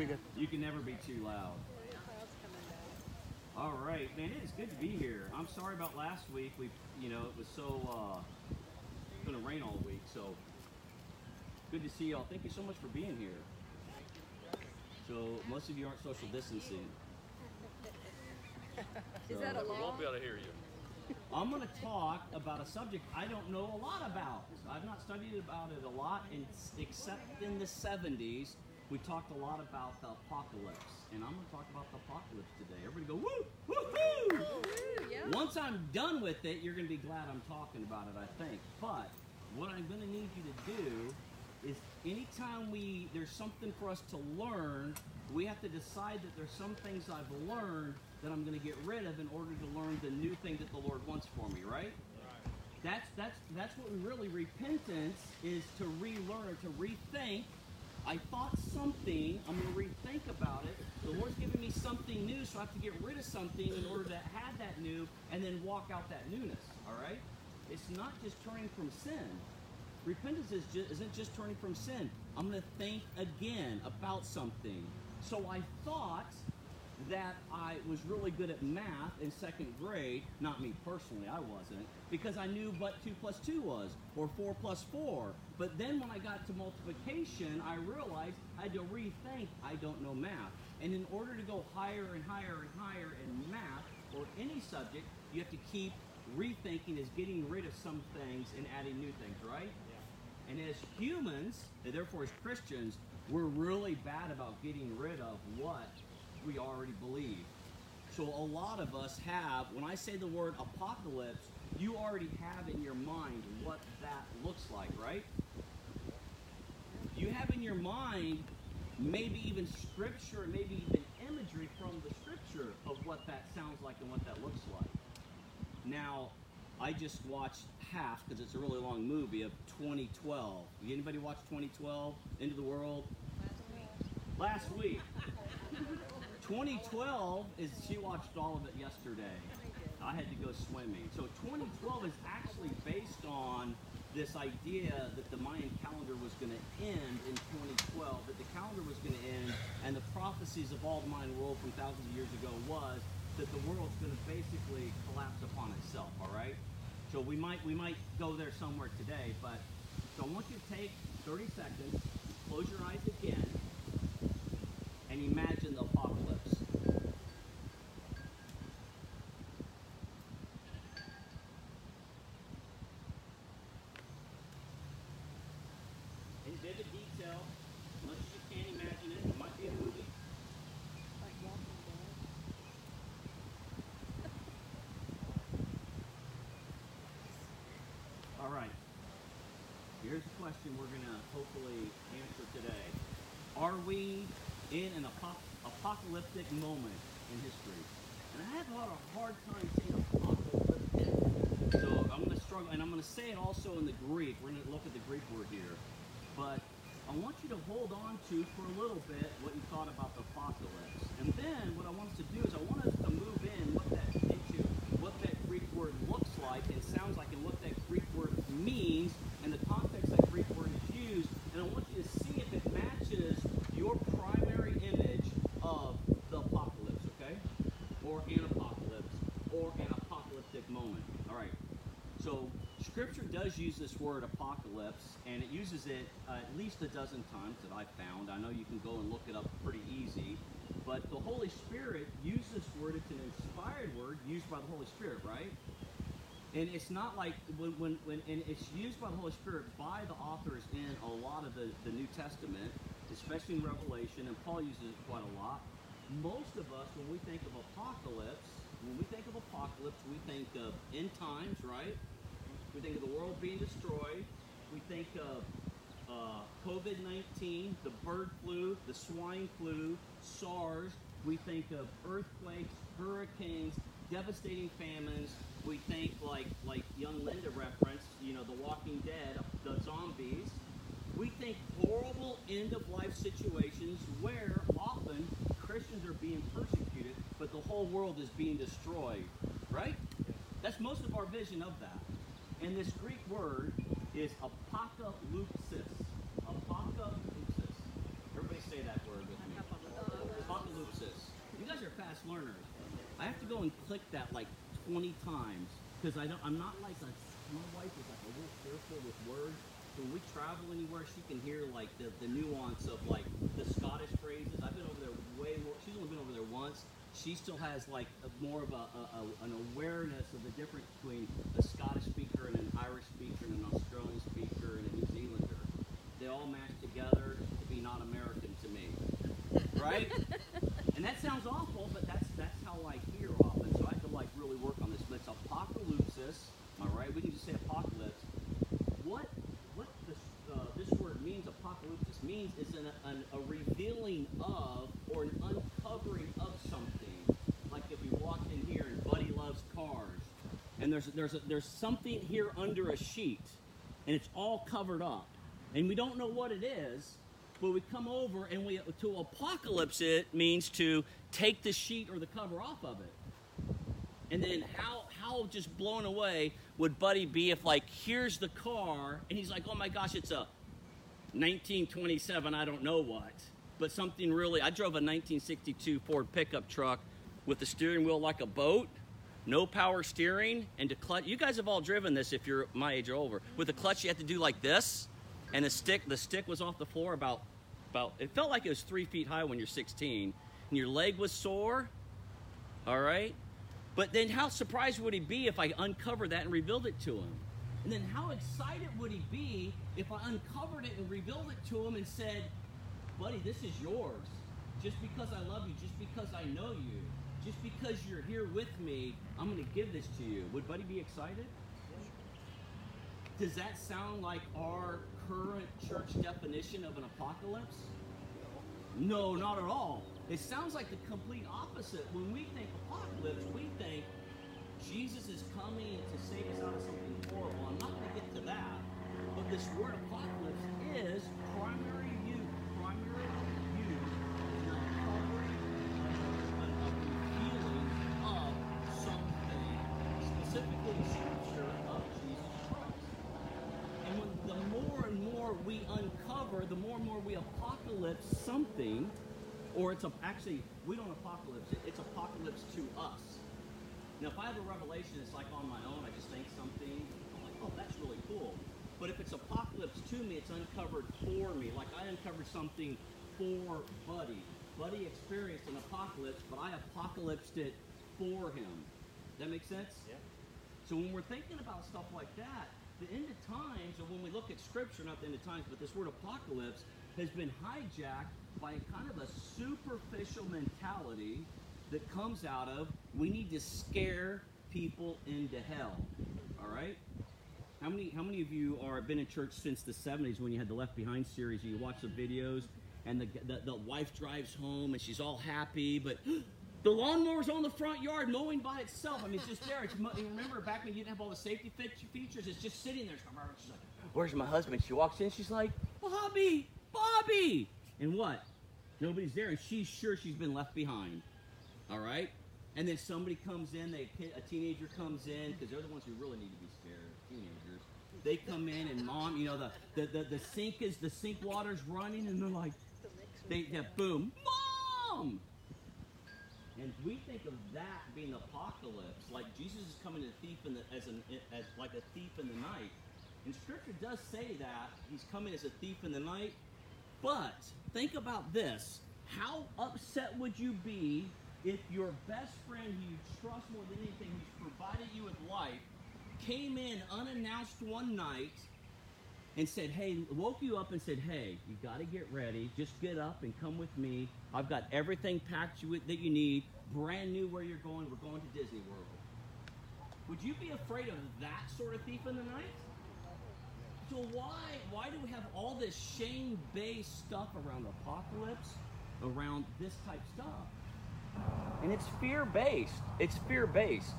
be good. You can never be too loud. All right, man, it is good to be here. I'm sorry about last week. It was so going to rain all week, so good to see y'all. Thank you so much for being here. So most of you aren't social distancing. Is that a law? We won't be able to hear you. I'm going to talk about a subject I don't know a lot about. I've not studied about it a lot, except in the 70s. We talked a lot about the apocalypse, and I'm going to talk about the apocalypse today. Everybody go, woo, woo-hoo! Yeah. Once I'm done with it, you're going to be glad I'm talking about it, I think. But what I'm going to need you to do is anytime there's something for us to learn, we have to decide that there's some things I've learned that I'm going to get rid of in order to learn the new thing that the Lord wants for me, right? That's what we really, repentance is to relearn or to rethink. I thought something, I'm going to rethink about it. The Lord's giving me something new, so I have to get rid of something in order to have that new and then walk out that newness, all right? It's not just turning from sin. Repentance isn't just turning from sin. I'm going to think again about something. So I thought that I was really good at math in second grade. Not me personally, I wasn't, because I knew what 2 plus 2 was, or 4 plus 4. But then when I got to multiplication, I realized I had to rethink I don't know math. And in order to go higher and higher and higher in math, or any subject, you have to keep rethinking, is getting rid of some things and adding new things, right? Yeah. And as humans, and therefore as Christians, we're really bad about getting rid of what we already believe. So a lot of us have, when I say the word apocalypse, you already have in your mind what that looks like, right? You have in your mind maybe even scripture, maybe even imagery from the scripture of what that sounds like and what that looks like. Now, I just watched half, because it's a really long movie, of 2012. Did anybody watch 2012, End of the World? Last week. 2012 is, she watched all of it yesterday. I had to go swimming. So 2012 is actually based on this idea that the Mayan calendar was going to end in 2012, that the calendar was going to end, and the prophecies of all the Mayan world from thousands of years ago was that the world's going to basically collapse upon itself, all right? So we might go there somewhere today, but so I want you to take 30 seconds, close your eyes again, and imagine the apocalypse. In vivid detail, as much as you can imagine it, it might be a movie. Like Walking Dead. All right. Here's a question we're going to hopefully answer today. Are we in an apocalyptic moment in history? And I have a lot of hard time saying apocalyptic, so I'm going to struggle, and I'm going to say it also in the Greek. We're going to look at the Greek word here, but I want you to hold on to, for a little bit, what you thought about the apocalypse. And then what I want us to do is I want us to move in what that Greek word looks like and sounds like, and what that Greek word means, and the context that Greek word is used, and I want you to see if it matches your primary image of the apocalypse, okay? Or an apocalypse, or an apocalyptic moment. All right, so scripture does use this word apocalypse, and it uses it at least a dozen times that I've found. I know you can go and look it up pretty easy, but the Holy Spirit uses this word. It's an inspired word used by the Holy Spirit, right? And it's not like when and it's used by the Holy Spirit by the authors in a lot of the New Testament, especially in Revelation, and Paul uses it quite a lot. Most of us, when we think of apocalypse, we think of end times, right? We think of the world being destroyed. We think of COVID-19, the bird flu, the swine flu, SARS. We think of earthquakes, hurricanes, devastating famines. We think like young Linda referenced, The Walking Dead, the zombies. We think horrible end-of-life situations where often Christians are being persecuted, but the whole world is being destroyed, right? That's most of our vision of that. And this Greek word is apokalypsis. Apokalypsis. Everybody say that word with me. fast learner. I have to go and click that like 20 times because I'm not like a, my wife is like a little careful with words. When we travel anywhere, she can hear like the nuance of like the Scottish phrases. I've been over there way more. She's only been over there once. She still has like more of an awareness of the difference between a Scottish speaker and an Irish speaker and an Australian speaker and a New Zealander. They all match together to be not American to me, right? And that sounds awful, but that's how I hear often. So I have to like really work on this. But it's apocalypsis, am I right? We can just say apocalypse. Apocalypse means is a revealing of or an uncovering of something. Like if we walked in here and Buddy loves cars, and there's something here under a sheet, and it's all covered up, and we don't know what it is, but we come over and we to apocalypse it means to take the sheet or the cover off of it, and then how just blown away would Buddy be if like here's the car and he's like, oh my gosh, it's a 1927, I don't know what, but something really, I drove a 1962 Ford pickup truck with the steering wheel like a boat, no power steering, and a clutch. You guys have all driven this if you're my age or older. With the clutch, you had to do like this, and the stick was off the floor about, it felt like it was 3 feet high when you're 16, and your leg was sore, all right? But then how surprised would he be if I uncovered that and revealed it to him? And then how excited would he be if I uncovered it and revealed it to him and said, buddy, this is yours. Just because I love you, just because I know you, just because you're here with me, I'm going to give this to you. Would Buddy be excited? Does that sound like our current church definition of an apocalypse? No, not at all. It sounds like the complete opposite. When we think apocalypse, we think Jesus is coming to save us out of something horrible. I'm not going to get to that, but this word apocalypse is primarily used in the covering of the healing of something, specifically the scripture of Jesus Christ. And when the more and more we uncover, the more and more we apocalypse something, or it's actually, we don't apocalypse it, it's apocalypse to us. Now, if I have a revelation, it's like on my own, I just think something, I'm like, oh, that's really cool. But if it's apocalypse to me, it's uncovered for me. Like I uncovered something for Buddy. Buddy experienced an apocalypse, but I apocalypsed it for him. That make sense? Yeah. So when we're thinking about stuff like that, the end of times, or when we look at scripture, not the end of times, but this word apocalypse has been hijacked by kind of a superficial mentality that comes out of, we need to scare people into hell, all right? How many of you are been in church since the 70s when you had the Left Behind series and you watch the videos and the wife drives home and she's all happy, but the lawnmower's on the front yard mowing by itself. I mean, it's just there. It's, you remember back when you didn't have all the safety features, it's just sitting there. She's like, where's my husband? She walks in, she's like, Bobby, Bobby! And what? Nobody's there and she's sure she's been left behind. All right? And then somebody comes in, a teenager comes in, because they're the ones who really need to be scared, teenagers. They come in and mom, you know, the sink water's running and they're like, boom, mom! And we think of that being the apocalypse, like Jesus is coming as a thief in the night. And scripture does say that, he's coming as a thief in the night, but think about this. How upset would you be if your best friend who you trust more than anything, who's provided you with life, came in unannounced one night and said, hey, woke you up and said, hey, you got to get ready. Just get up and come with me. I've got everything packed that you need, brand new where you're going. We're going to Disney World. Would you be afraid of that sort of thief in the night? So why do we have all this shame-based stuff around apocalypse, around this type of stuff? And it's fear-based. It's fear-based.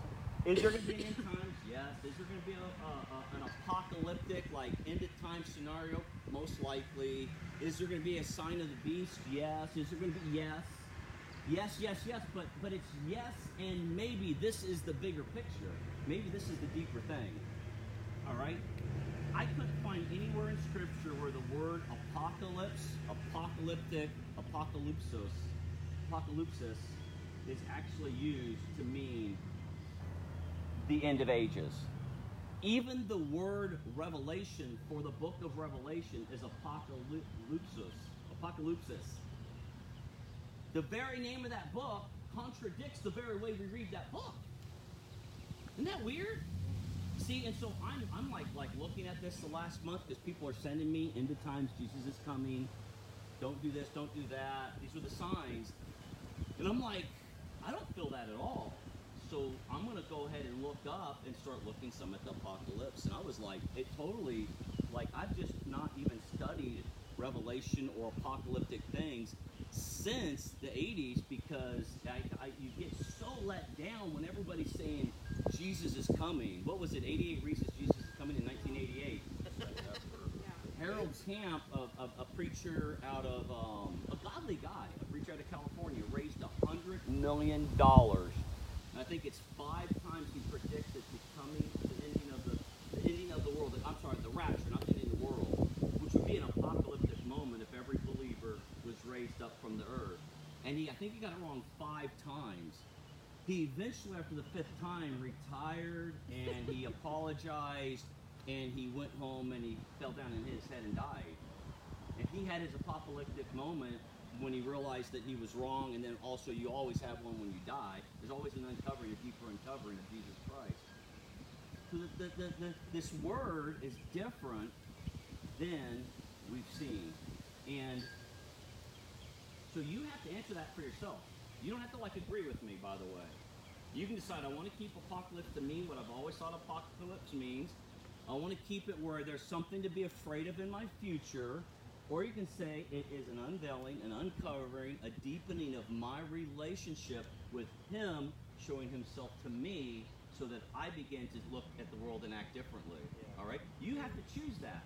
Is there going to be end times? Yes. Is there going to be an apocalyptic, like, end-of-time scenario? Most likely. Is there going to be a sign of the beast? Yes. Is there going to be yes? Yes, yes, yes. But it's yes, and maybe this is the bigger picture. Maybe this is the deeper thing. All right? I couldn't find anywhere in Scripture where the word apocalypse, apocalyptic, apocalypsis, is actually used to mean the end of ages. Even the word revelation for the book of Revelation is apocalypsis. The very name of that book contradicts the very way we read that book. Isn't that weird? See, and so I'm like looking at this the last month because people are sending me end of times, Jesus is coming, don't do this, don't do that. These are the signs. And I'm like, I don't feel that at all. So I'm going to go ahead and look up and start looking some at the apocalypse. And I was like, it totally, like I've just not even studied Revelation or apocalyptic things since the 80s because you get so let down when everybody's saying Jesus is coming. What was it, 88 Reasons Jesus is Coming in 1988? Harold Camp, a preacher out of, a godly guy, a preacher out of California, raised $100 million. And I think it's 5 times he predicts that he's coming to the ending of the world. I'm sorry, the rapture, not the ending of the world, which would be an apocalyptic moment if every believer was raised up from the earth. And I think he got it wrong 5 times. He eventually, after the 5th time, retired and he apologized and he went home and he fell down and hit his head and died. And he had his apocalyptic moment when he realized that he was wrong, and then also you always have one when you die. There's always an uncovering, a deeper uncovering of Jesus Christ. So this word is different than we've seen. And so you have to answer that for yourself. You don't have to agree with me, by the way. You can decide, I want to keep apocalypse to mean what I've always thought apocalypse means. I want to keep it where there's something to be afraid of in my future. Or you can say it is an unveiling, an uncovering, a deepening of my relationship with Him showing Himself to me so that I begin to look at the world and act differently. Yeah. All right? You have to choose that.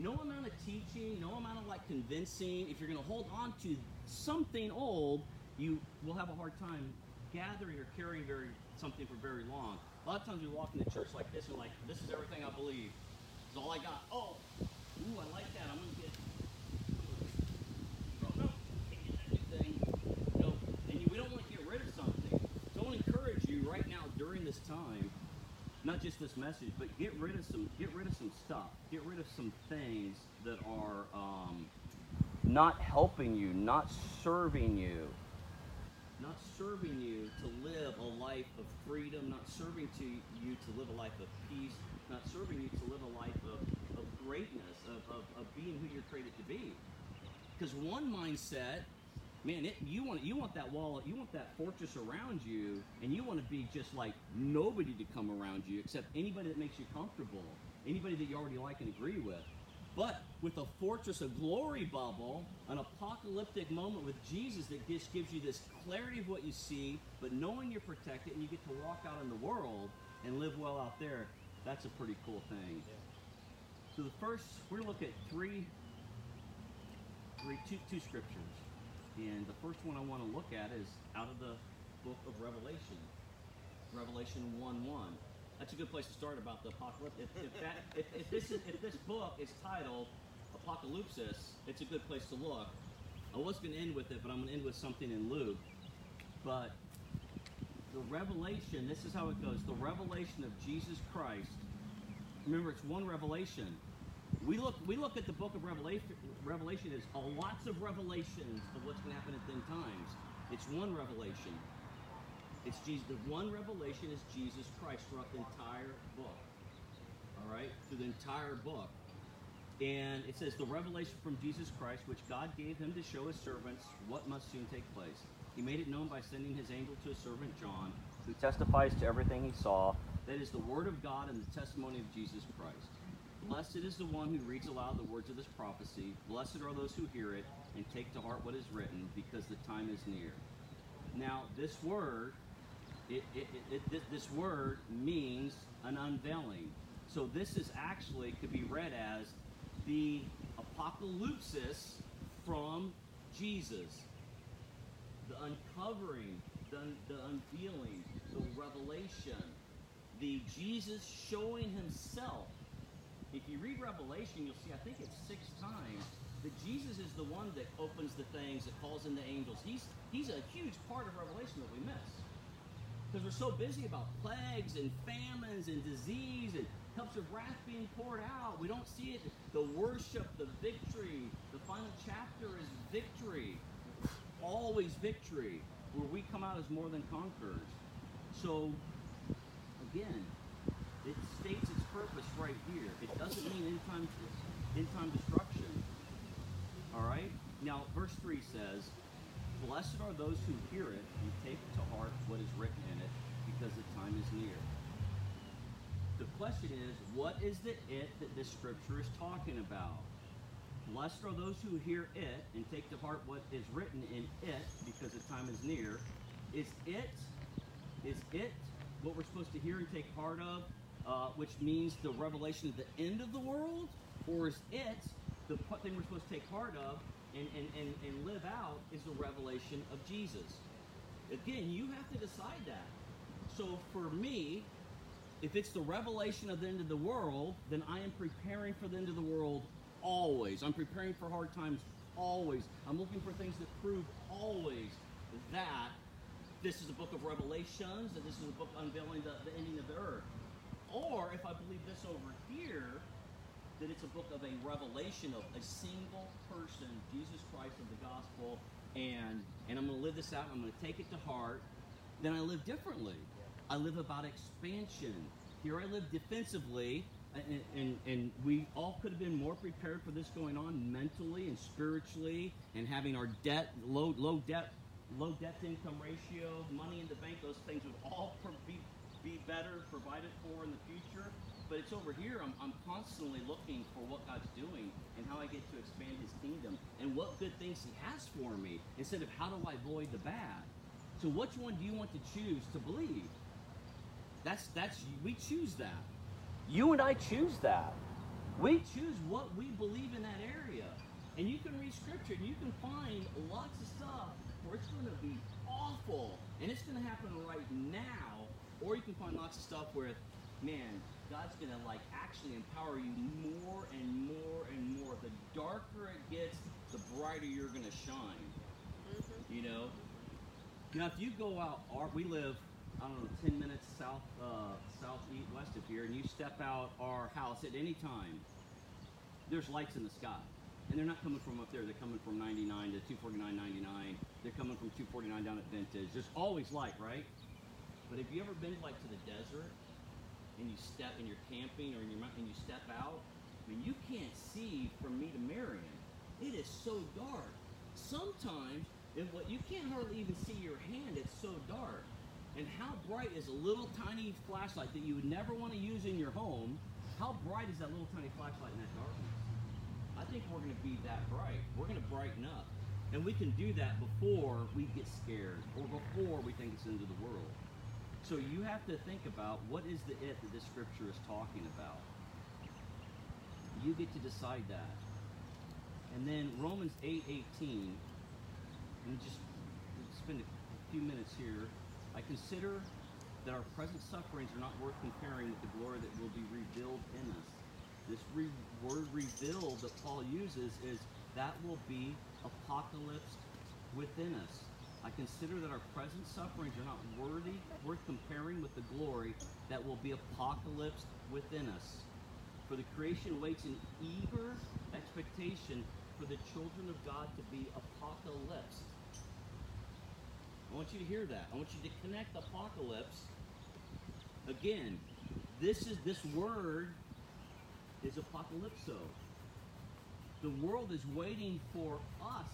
No amount of teaching, no amount of convincing. If you're going to hold on to something old, you will have a hard time gathering or carrying something for very long. A lot of times we walk into church like this and this is everything I believe. It's all I got. Oh, ooh, I like that. I'm going to get... this time, not just this message, but get rid of some stuff, get rid of some things that are not helping you, not serving you to live a life of freedom, not serving to you to live a life of peace, not serving you to live a life of greatness, of being who you're created to be. Because one mindset, man, you want that wall, you want that fortress around you, and you want to be just nobody to come around you except anybody that makes you comfortable, anybody that you already like and agree with. But with a fortress of glory bubble, an apocalyptic moment with Jesus that just gives you this clarity of what you see, but knowing you're protected and you get to walk out in the world and live well out there, that's a pretty cool thing. Yeah. So we're going to look at two scriptures. And the first one I want to look at is out of the book of Revelation, Revelation 1:1. That's a good place to start about the apocalypse. If this book is titled Apocalypsis, it's a good place to look. I was going to end with it, but I'm going to end with something in Luke. But the revelation, this is how it goes, the revelation of Jesus Christ. Remember, it's one revelation. We look at the book of Revelation as lots of revelations of what's going to happen at the end times. It's one revelation. It's Jesus. The one revelation is Jesus Christ throughout the entire book. All right? Through the entire book. And it says, the revelation from Jesus Christ, which God gave him to show his servants what must soon take place. He made it known by sending his angel to his servant John, who testifies to everything he saw. That is the word of God and the testimony of Jesus Christ. Blessed is the one who reads aloud the words of this prophecy. Blessed are those who hear it and take to heart what is written, because the time is near. Now, this word, this word means an unveiling. So this is actually could be read as the apocalypsis from Jesus, the uncovering, the unveiling, the revelation, the Jesus showing himself. If you read Revelation, you'll see, I think it's 6 times But Jesus is the one that opens the things, that calls in the angels. He's a huge part of Revelation that we miss. Because we're so busy about plagues and famines and disease and cups of wrath being poured out. We don't see it. The worship, the victory. The final chapter is victory. Always victory. Where we come out as more than conquerors. So, again, it states its purpose right here. It doesn't mean end time destruction. Alright? Now, verse 3 says, "Blessed are those who hear it and take to heart what is written in it, because the time is near." The question is, what is the it that this scripture is talking about? Blessed are those who hear it and take to heart what is written in it, because the time is near. Is it what we're supposed to hear and take part of, which means the revelation of the end of the world? Or is it the thing we're supposed to take part of and live out is the revelation of Jesus? Again, you have to decide that. So for me, if it's the revelation of the end of the world, then I am preparing for the end of the world always. I'm preparing for hard times always. I'm looking for things that prove always that this is a book of Revelations, that this is a book unveiling the ending of the earth. Or if I believe this over here, that it's a book of a revelation of a single person, Jesus Christ, of the gospel, and I'm going to live this out, I'm going to take it to heart, then I live differently. I live about expansion. Here I live defensively, and we all could have been more prepared for this going on mentally and spiritually, and having our debt, low debt to income ratio, money in the bank, those things would all be better provided for in the future. But it's over here, I'm constantly looking for what God's doing and how I get to expand his kingdom and what good things he has for me, instead of how do I avoid the bad. So which one do you want to choose to believe? We choose that. You and I choose that. We choose what we believe in that area. And you can read scripture and you can find lots of stuff where it's going to be awful and it's going to happen right now. Or you can find lots of stuff where, man, God's going to actually empower you more and more and more. The darker it gets, the brighter you're going to shine. Mm-hmm. You know? Now, if you go out, we live, I don't know, 10 minutes southeast west of here, and you step out our house at any time, there's lights in the sky. And they're not coming from up there. They're coming from 99 to 249.99. They're coming from 249 down at Vintage. There's always light, right? But have you ever been to the desert? And you step, and you're camping, or in your mountain, and you step out. I mean, you can't see from me to Marion. It is so dark. Sometimes, you can't hardly even see your hand. It's so dark. And how bright is a little tiny flashlight that you would never want to use in your home? How bright is that little tiny flashlight in that darkness? I think we're going to be that bright. We're going to brighten up, and we can do that before we get scared or before we think it's the end of the world. So you have to think about what is the it that this scripture is talking about. You get to decide that. And then Romans 8:18, and just spend a few minutes here. I consider that our present sufferings are not worth comparing with the glory that will be revealed in us. This word revealed that Paul uses is that will be apocalypsed within us. I consider that our present sufferings are not worth comparing with the glory that will be apocalypsed within us. For the creation waits in eager expectation for the children of God to be apocalypsed. I want you to hear that. I want you to connect apocalypse. Again, this word is apocalypso. The world is waiting for us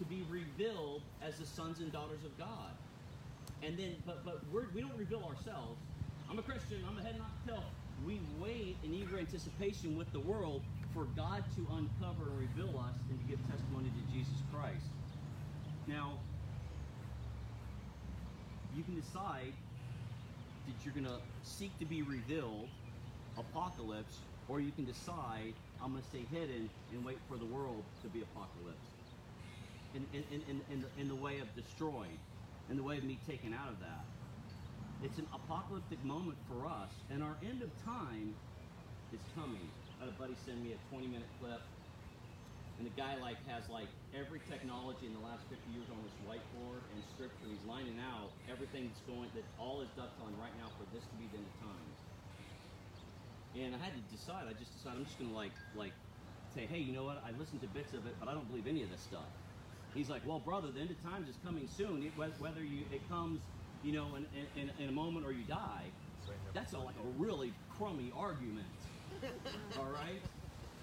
to be revealed as the sons and daughters of God. And then, but we don't reveal ourselves. I'm a Christian, I'm a head not tail. We wait in eager anticipation with the world for God to uncover and reveal us and to give testimony to Jesus Christ. Now, you can decide that you're gonna seek to be revealed, apocalypse, or you can decide, I'm gonna stay hidden and wait for the world to be apocalypse. In the way of destroyed, in the way of me taken out of that. It's an apocalyptic moment for us, and our end of time is coming. I had a buddy send me a 20-minute clip and the guy like has like every technology in the last 50 years on his whiteboard and scripture. He's lining out everything that's going, that all his ducks on right now for this to be the end of times. And I had to decide. I just decided I'm just gonna like say, hey, you know what? I listened to bits of it, but I don't believe any of this stuff. He's like, well, brother, the end of times is coming soon. Whether it comes, you know, in a moment or you die. That's a, like a really crummy argument. All right.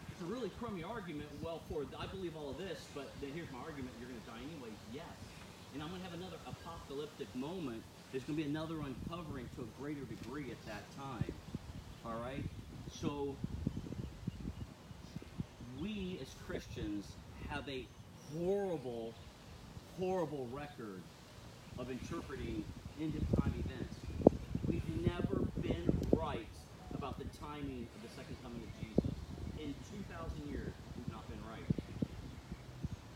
It's a really crummy argument. Well, I believe all of this, but then here's my argument. You're going to die anyway. Yes. And I'm going to have another apocalyptic moment. There's going to be another uncovering to a greater degree at that time. All right. So we as Christians have a horrible, horrible record of interpreting end-of-time events. We've never been right about the timing of the second coming of Jesus. In 2,000 years, we've not been right.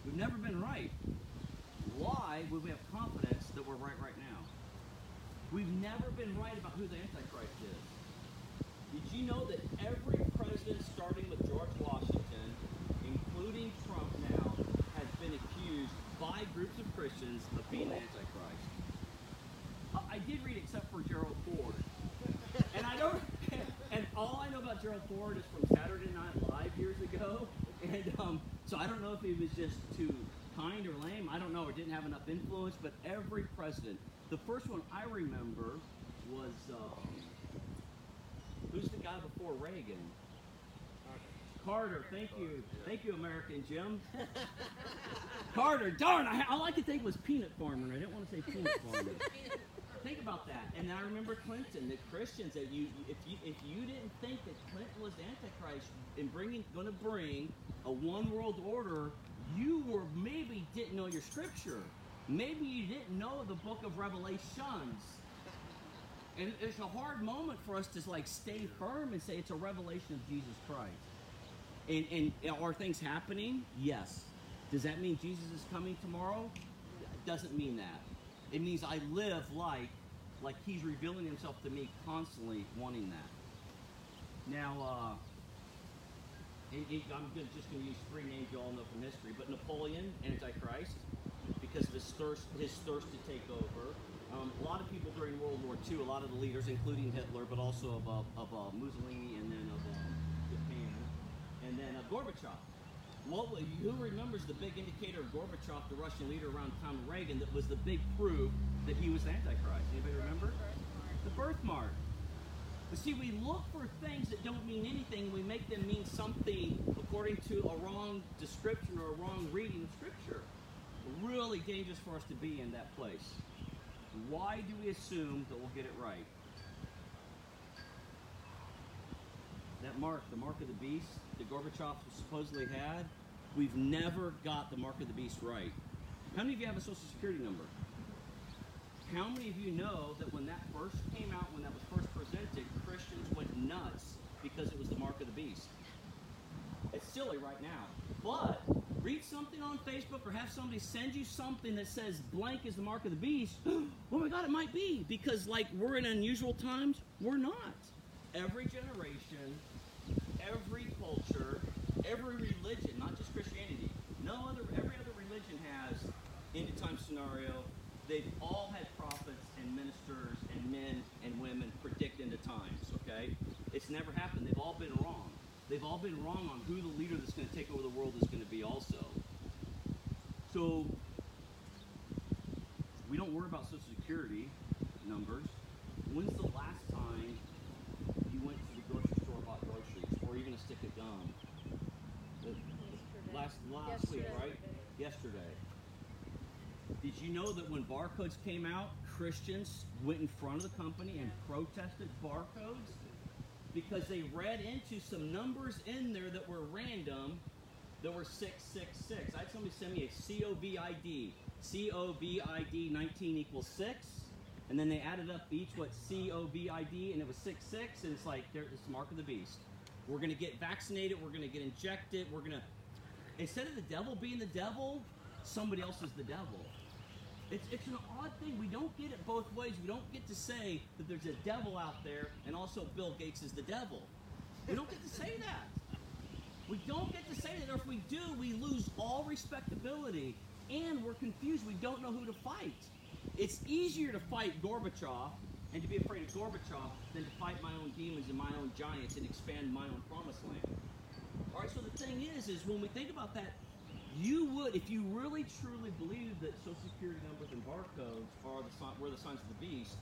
We've never been right. Why would we have confidence that we're right now? We've never been right about who the Antichrist is. Did you know that every president, starting with George Washington, including Trump now, has been accused by groups of Christians of being the Antichrist? I did read except for Gerald Ford. And I don't, and all I know about Gerald Ford is from Saturday Night Live years ago. And so I don't know if he was just too kind or lame, I don't know, or didn't have enough influence, but every president. The first one I remember was, who's the guy before Reagan? Carter, thank you. Thank you, American Jim. Carter, darn, all I could think was peanut farmer. I didn't want to say peanut farmer. Think about that. And I remember Clinton, the Christians, that if you didn't think that Clinton was the Antichrist and going to bring a one world order, you were maybe didn't know your scripture. Maybe you didn't know the book of Revelations. And it's a hard moment for us to like stay firm and say it's a revelation of Jesus Christ. And are things happening? Yes. Does that mean Jesus is coming tomorrow? It doesn't mean that. It means I live like he's revealing himself to me constantly, wanting that. Now, I'm just going to use three names you all know from history, but Napoleon, Antichrist, because of his thirst to take over. A lot of people during World War II, a lot of the leaders, including Hitler, but also of Mussolini and then of Japan. And then Gorbachev. Who remembers the big indicator of Gorbachev, the Russian leader around the time of Reagan, that was the big proof that he was the Antichrist? Anybody remember? The birthmark. But see, we look for things that don't mean anything. We make them mean something according to a wrong description or a wrong reading of Scripture. Really dangerous for us to be in that place. Why do we assume that we'll get it right? That mark, the mark of the beast that Gorbachev supposedly had, we've never got the mark of the beast right. How many of you have a social security number? How many of you know that when that first came out, when that was first presented, Christians went nuts because it was the mark of the beast? It's silly right now. But read something on Facebook or have somebody send you something that says blank is the mark of the beast. Oh my God, it might be, because like we're in unusual times. We're not. Every generation, every culture, every religion, not just Christianity, every other religion has end time scenario. They've all had prophets and ministers and men and women predict end times, okay? It's never happened. They've all been wrong. They've all been wrong on who the leader that's going to take over the world is going to be also. So we don't worry about social security numbers. When's the last time you went to the grocery store, bought groceries, or even a stick of gum? Last week, right? Yesterday. Did you know that when barcodes came out, Christians went in front of the company and protested barcodes? Because they read into some numbers in there that were random, that were 666. I had somebody send me a COVID. COVID 19 equals 6. And then they added up each what COVID, and it was 66, and it's like, it's the mark of the beast. We're gonna get vaccinated, we're gonna get injected, instead of the devil being the devil, somebody else is the devil. It's an odd thing. We don't get it both ways. We don't get to say that there's a devil out there and also Bill Gates is the devil. We don't get to say that. We don't get to say that, or if we do, we lose all respectability, and we're confused. We don't know who to fight. It's easier to fight Gorbachev and to be afraid of Gorbachev than to fight my own demons and my own giants and expand my own promised land. All right, so the thing is when we think about that, you would, if you really truly believe that social security numbers and barcodes are were the signs of the beast,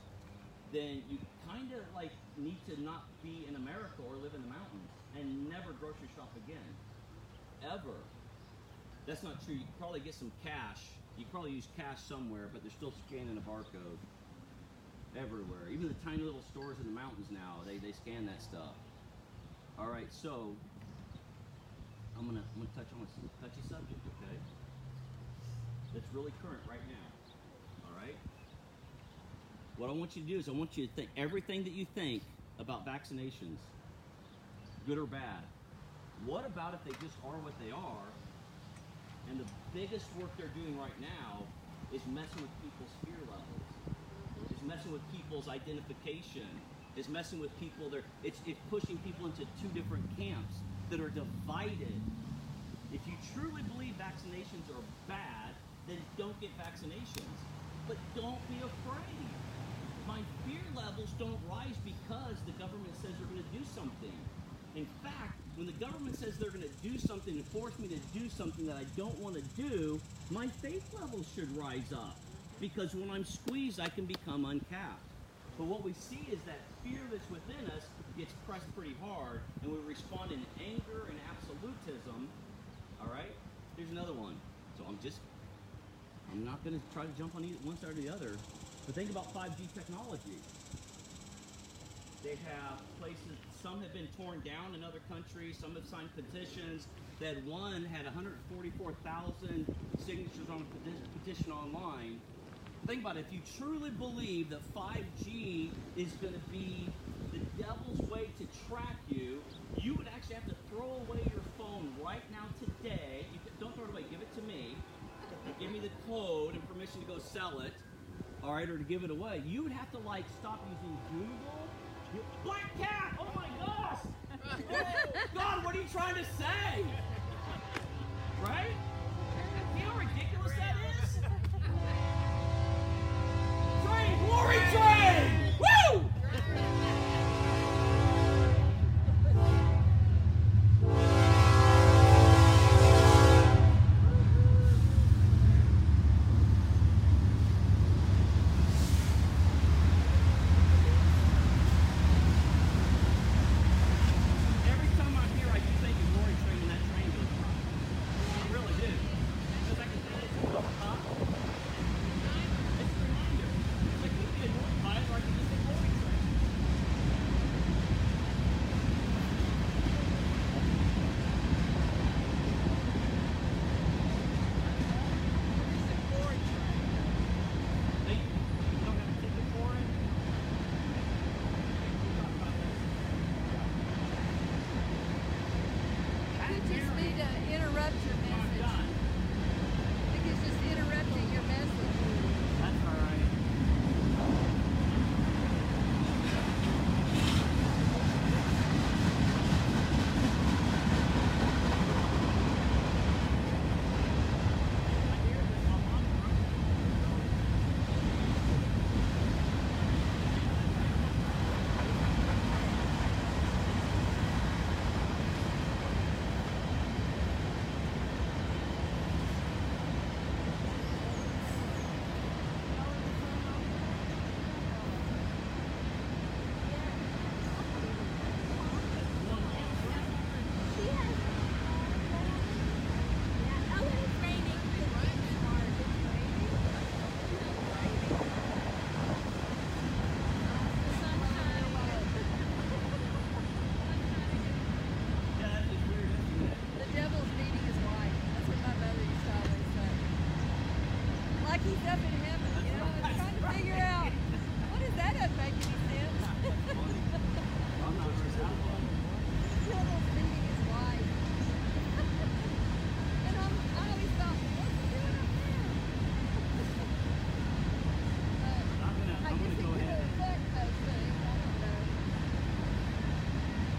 then you kind of like need to not be in America or live in the mountains and never grocery shop again, ever. That's not true. You can probably get some cash. You can probably use cash somewhere, but they're still scanning a barcode everywhere. Even the tiny little stores in the mountains now, they scan that stuff. All right, so I'm gonna touch on a touchy subject, okay? That's really current right now. All right. What I want you to do is I want you to think everything that you think about vaccinations, good or bad. What about if they just are what they are, and the biggest work they're doing right now is messing with people's fear levels, is messing with people's identification, is messing with people, it's pushing people into two different camps that are divided. If you truly believe vaccinations are bad, then don't get vaccinations, but don't be afraid. My fear levels don't rise because the government says they're going to do something. In fact, when the government says they're going to do something and force me to do something that I don't want to do, my faith levels should rise up, because when I'm squeezed, I can become uncapped. But what we see is that fear that's within us gets pressed pretty hard, and we respond in anger and absolutism. All right? Here's another one. So I'm not going to try to jump on either one side or the other. But think about 5G technology. They have places, some have been torn down in other countries, some have signed petitions. That one had 144,000 signatures on a petition online. Think about it, if you truly believe that 5G is going to be the devil's way to track you, you would actually have to throw away your phone right now today. You could, don't throw it away, give it to me. Give me the code and permission to go sell it. All right, or to give it away, you would have to like stop using Google. Black cat! Oh my gosh! Oh, God, what are you trying to say? Right? You know how ridiculous that is? Train, glory train! Woo!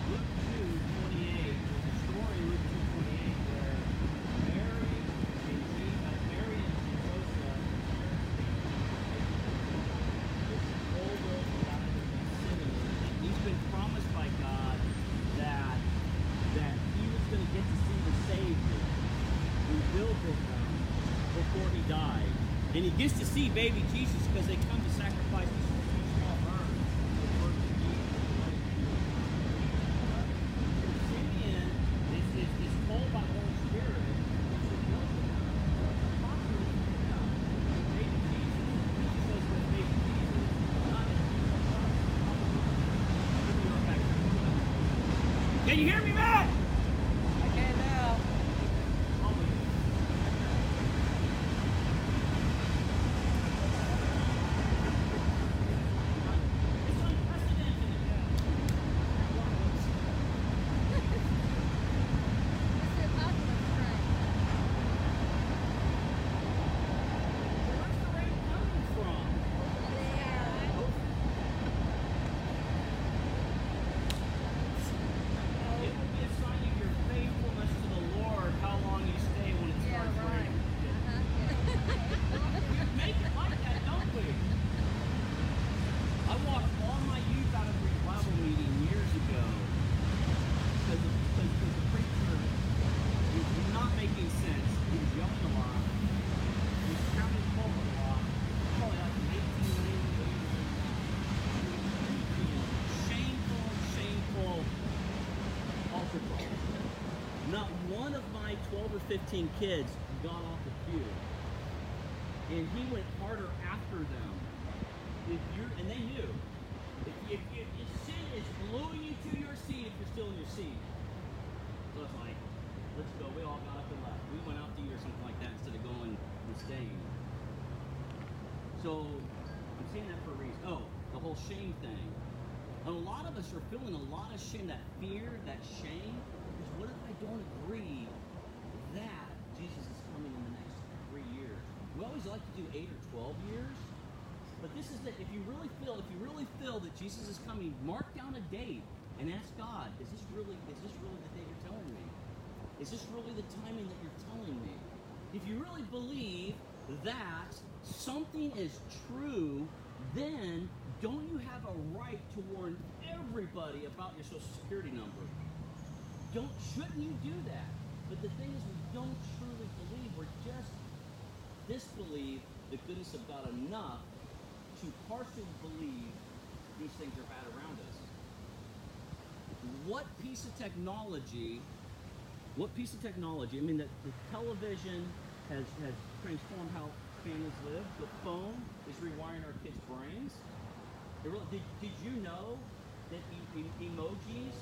Luke 2:28, there's a story in Luke And he gets to see baby Jesus because they come to sacrifice Jesus. Can you hear me, Matt? I can now. It's not one of my 12 or 15 kids got off the pew, and he went harder after them. And they knew. If sin is gluing you to your seat, if you're still in your seat. So it's like, let's go. We all got up and left. We went out to eat or something like that instead of going and staying. So I'm saying that for a reason. Oh, the whole shame thing. And a lot of us are feeling a lot of shame, that fear, that shame. Because what if I don't agree that Jesus is coming in the next 3 years? We always like to do 8 or 12 years. But this is it. If you really feel that Jesus is coming, mark down a date and ask God, is this really the day you're telling me? Is this really the timing that you're telling me? If you really believe that something is true, then don't you have a right to warn everybody about your Social Security number? Shouldn't you do that? But the thing is, we don't truly believe. We're just disbelieve the goodness of God enough to partially believe these things are bad around us. What piece of technology, I mean, the television has transformed how families live. The phone is rewiring our kids' brains. Did you know that emojis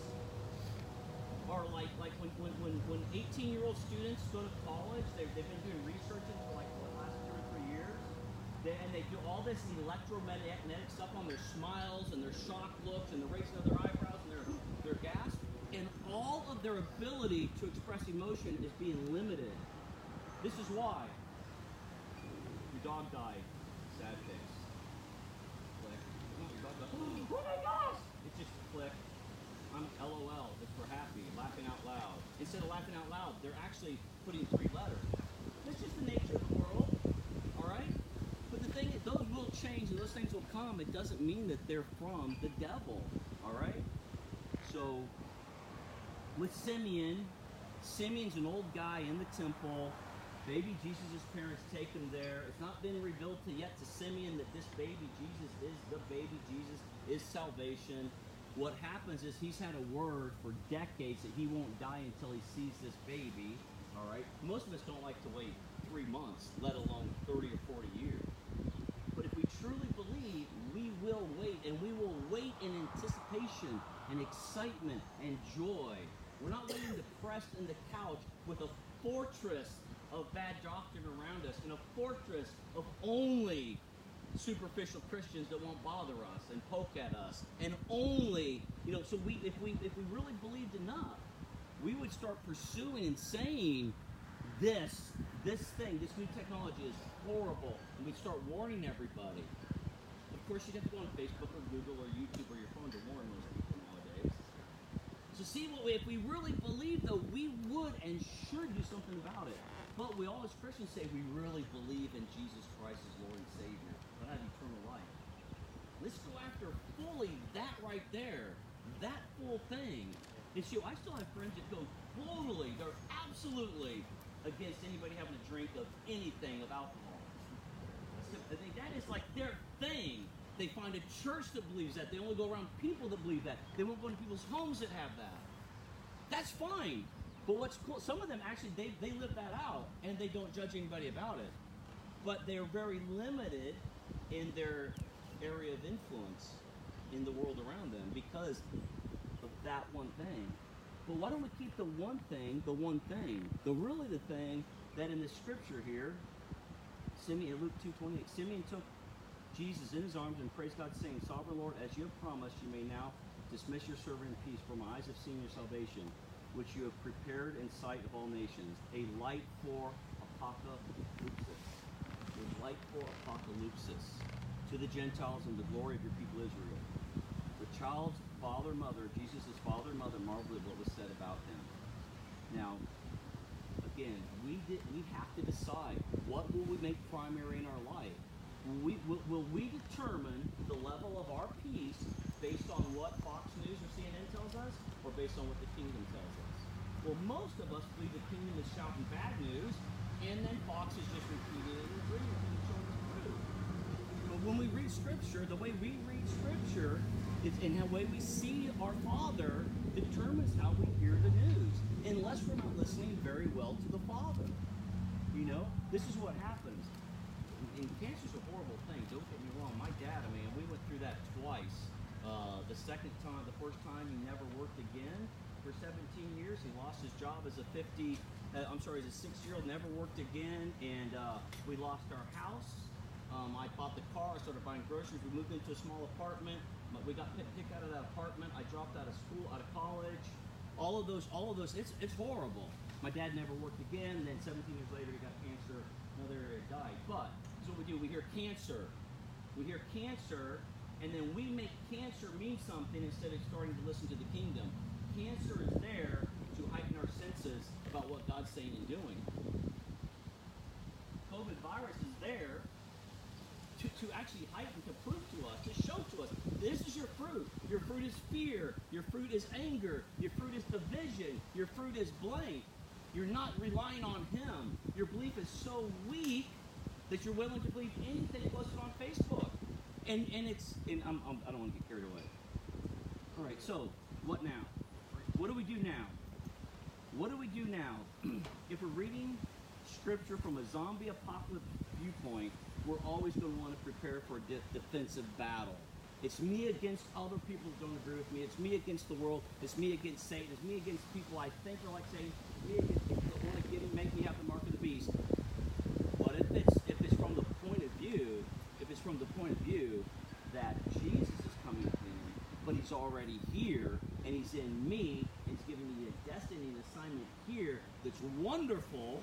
are like when 18-year-old students go to college, they've been doing research for like the last 2 or 3 years, and they do all this electromagnetic stuff on their smiles and their shock looks and the raising of their eyebrows and their gasp, and all of their ability to express emotion is being limited. This is why your dog died. Sad face. Click. Oh my gosh! It's just click. I'm LOL if we're happy, laughing out loud. Instead of laughing out loud, they're actually putting 3 letters. That's just the nature of the world, all right? But the thing is, those will change and those things will come. It doesn't mean that they're from the devil, all right? So with Simeon's an old guy in the temple. Baby Jesus' parents take him there. It's not been revealed yet to Simeon that this baby Jesus is the baby Jesus, is salvation. What happens is he's had a word for decades that he won't die until he sees this baby, all right? Most of us don't like to wait 3 months, let alone 30 or 40 years. But if we truly believe, we will wait, and we will wait in anticipation and excitement and joy. We're not waiting depressed in the couch with a fortress of bad doctrine around us and a fortress of only superficial Christians that won't bother us and poke at us and only, so if we really believed enough, we would start pursuing and saying this new technology is horrible, and we'd start warning everybody. Of course, you'd have to go on Facebook or Google or YouTube or your phone to warn most people nowadays. So see, if we really believed, though, we would and should do something about it. But we all as Christians say we really believe in Jesus Christ as Lord and Savior, but I have eternal life. Let's go after fully that right there, that full thing. And so I still have friends that go totally, they're absolutely against anybody having a drink of anything of alcohol. They find a church that believes that. They only go around people that believe that. They won't go into people's homes that have that. That's fine. But what's cool, some of them actually, they live that out and they don't judge anybody about it. But they're very limited in their area of influence in the world around them because of that one thing. But why don't we keep the one thing, the thing that in the scripture here, Simeon, Luke 2:28, Simeon took Jesus in his arms and praised God, saying, Sovereign Lord, as you have promised, you may now dismiss your servant in peace, for my eyes have seen your salvation, which you have prepared in sight of all nations, a light for apocalypsis. A light for apocalypsis to the Gentiles and the glory of your people Israel. The child's father and mother, Jesus' father and mother, marveled at what was said about him. Now, again, we have to decide, what will we make primary in our life? Will we determine the level of our peace based on what Fox News or CNN tells us, or based on what the kingdom tells us? Well, most of us believe the kingdom is shouting bad news, and then Fox is just repeating it and agreeing with the children through. But when we read Scripture, the way we read Scripture and the way we see our Father determines how we hear the news, unless we're not listening very well to the Father. You know, this is what happens. And cancer's a horrible thing, don't get me wrong. My dad, I mean, we went through that twice. The first time he never worked again for 17 years. He lost his job as a 6-year-old, never worked again, and we lost our house. I bought the car, I started buying groceries, we moved into a small apartment, but we got picked out of that apartment, I dropped out of school, out of college, all of those, it's horrible. My dad never worked again, and then 17 years later he got cancer, another area died. But this is what we do, we hear cancer, and then we make cancer mean something instead of starting to listen to the kingdom. Cancer is there to heighten our senses about what God's saying and doing. COVID virus is there to actually heighten, to prove to us, to show to us, this is your fruit. Your fruit is fear. Your fruit is anger. Your fruit is division. Your fruit is blame. You're not relying on Him. Your belief is so weak that you're willing to believe anything posted on Facebook. I don't want to get carried away. All right, so what now? What do we do now? If we're reading Scripture from a zombie apocalypse viewpoint, we're always going to want to prepare for a defensive battle. It's me against other people who don't agree with me. It's me against the world. It's me against Satan. It's me against people I think are like Satan. It's me against people that want to make me have the mark of the beast. But if it's from the point of view, that Jesus is coming in, but He's already here, and He's in me, and He's giving me a destiny and assignment here that's wonderful,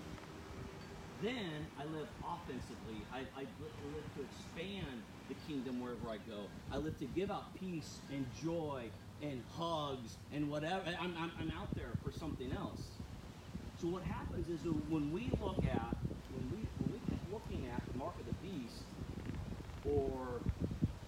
then I live offensively. I live to expand the kingdom wherever I go. I live to give out peace and joy and hugs and whatever. I'm out there for something else. So what happens is that when we keep looking at the mark of the beast, or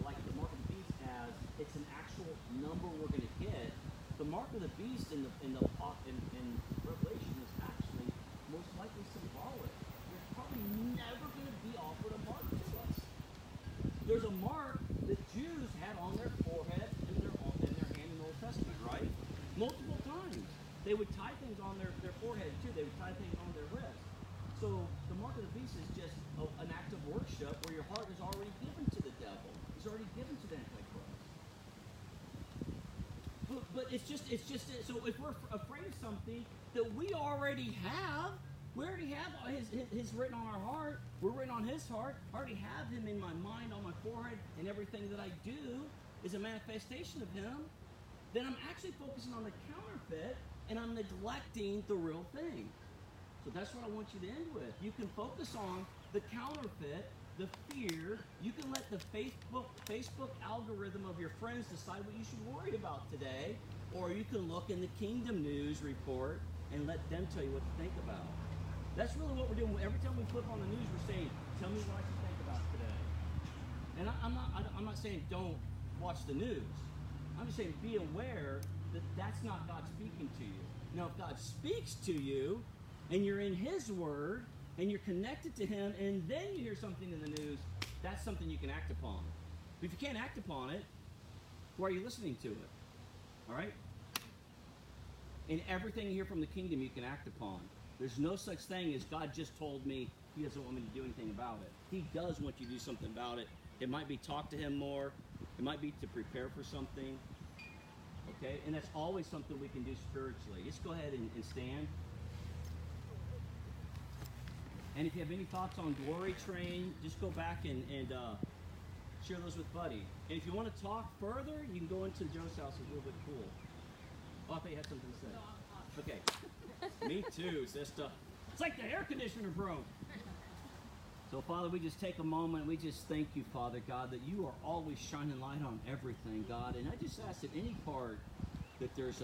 like the mark of the beast as it's an actual number we're going to hit, the mark of the beast in Revelation is actually most likely symbolic. Never going to be offered a mark to us. There's a mark that Jews had on their forehead and their hand in the Old Testament, right? Multiple times. They would tie things on their forehead too. They would tie things on their wrist. So the mark of the beast is just an act of worship where your heart is already given to the devil. It's already given to the Antichrist. But it's just so if we're afraid of something that we already have, we already have his written on our heart. We're written on His heart. I already have Him in my mind, on my forehead, and everything that I do is a manifestation of Him. Then I'm actually focusing on the counterfeit, and I'm neglecting the real thing. So that's what I want you to end with. You can focus on the counterfeit, the fear. You can let the Facebook algorithm of your friends decide what you should worry about today, or you can look in the Kingdom News report and let them tell you what to think about. That's really what we're doing. Every time we flip on the news, we're saying, tell me what I should think about today. And I'm not saying don't watch the news. I'm just saying be aware that that's not God speaking to you. Now, if God speaks to you, and you're in His Word, and you're connected to Him, and then you hear something in the news, that's something you can act upon. But if you can't act upon it, who are you listening to it? All right? In everything here from the kingdom you can act upon. There's no such thing as God just told me he doesn't want me to do anything about it. He does want you to do something about it. It might be talk to him more. It might be to prepare for something. Okay? And that's always something we can do spiritually. Just go ahead and stand. And if you have any thoughts on Glory Train, just go back and share those with Buddy. And if you want to talk further, you can go into Joe's house. It's a little bit cool. Oh, I thought you had something to say. Okay. Me too, sister. It's like the air conditioner broke. So, Father, we just take a moment. We just thank you, Father God, that you are always shining light on everything, God. And I just ask that any part that there's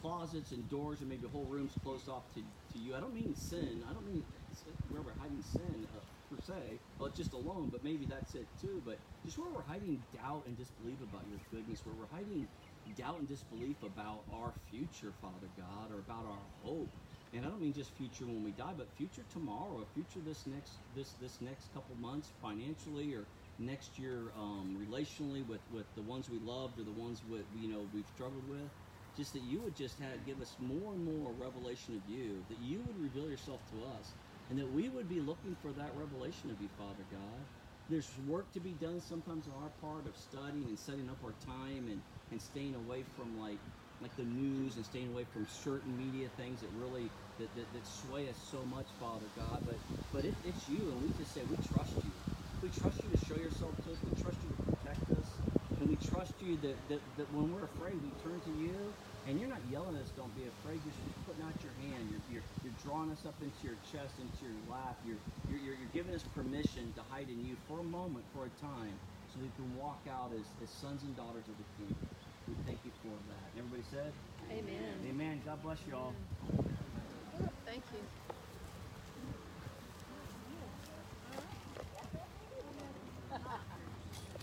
closets and doors and maybe whole rooms closed off to you. I don't mean sin. I don't mean where we're hiding sin, per se. Well, just alone, but maybe that's it too. But just where we're hiding doubt and disbelief about your goodness, where we're hiding doubt and disbelief about our future, Father God, or about our hope. And I don't mean just future when we die, but future tomorrow, or future this next couple months financially, or next year relationally with the ones we loved or the ones with, you know, we've struggled with. Just that you would just give us more and more revelation of you, that you would reveal yourself to us, and that we would be looking for that revelation of you, Father God. There's work to be done sometimes on our part of studying and setting up our time and staying away from like the news and staying away from certain media things that really that sway us so much, Father God. But it's you, and we just say we trust you. We trust you to show yourself to us. We trust you to protect us. And we trust you that when we're afraid, we turn to you. And you're not yelling at us, don't be afraid. You're just putting out your hand. You're drawing us up into your chest, into your lap. You're giving us permission to hide in you for a moment, for a time, so we can walk out as sons and daughters of the King. We thank you for that. Everybody said? Amen. Amen. God bless you all. Thank you.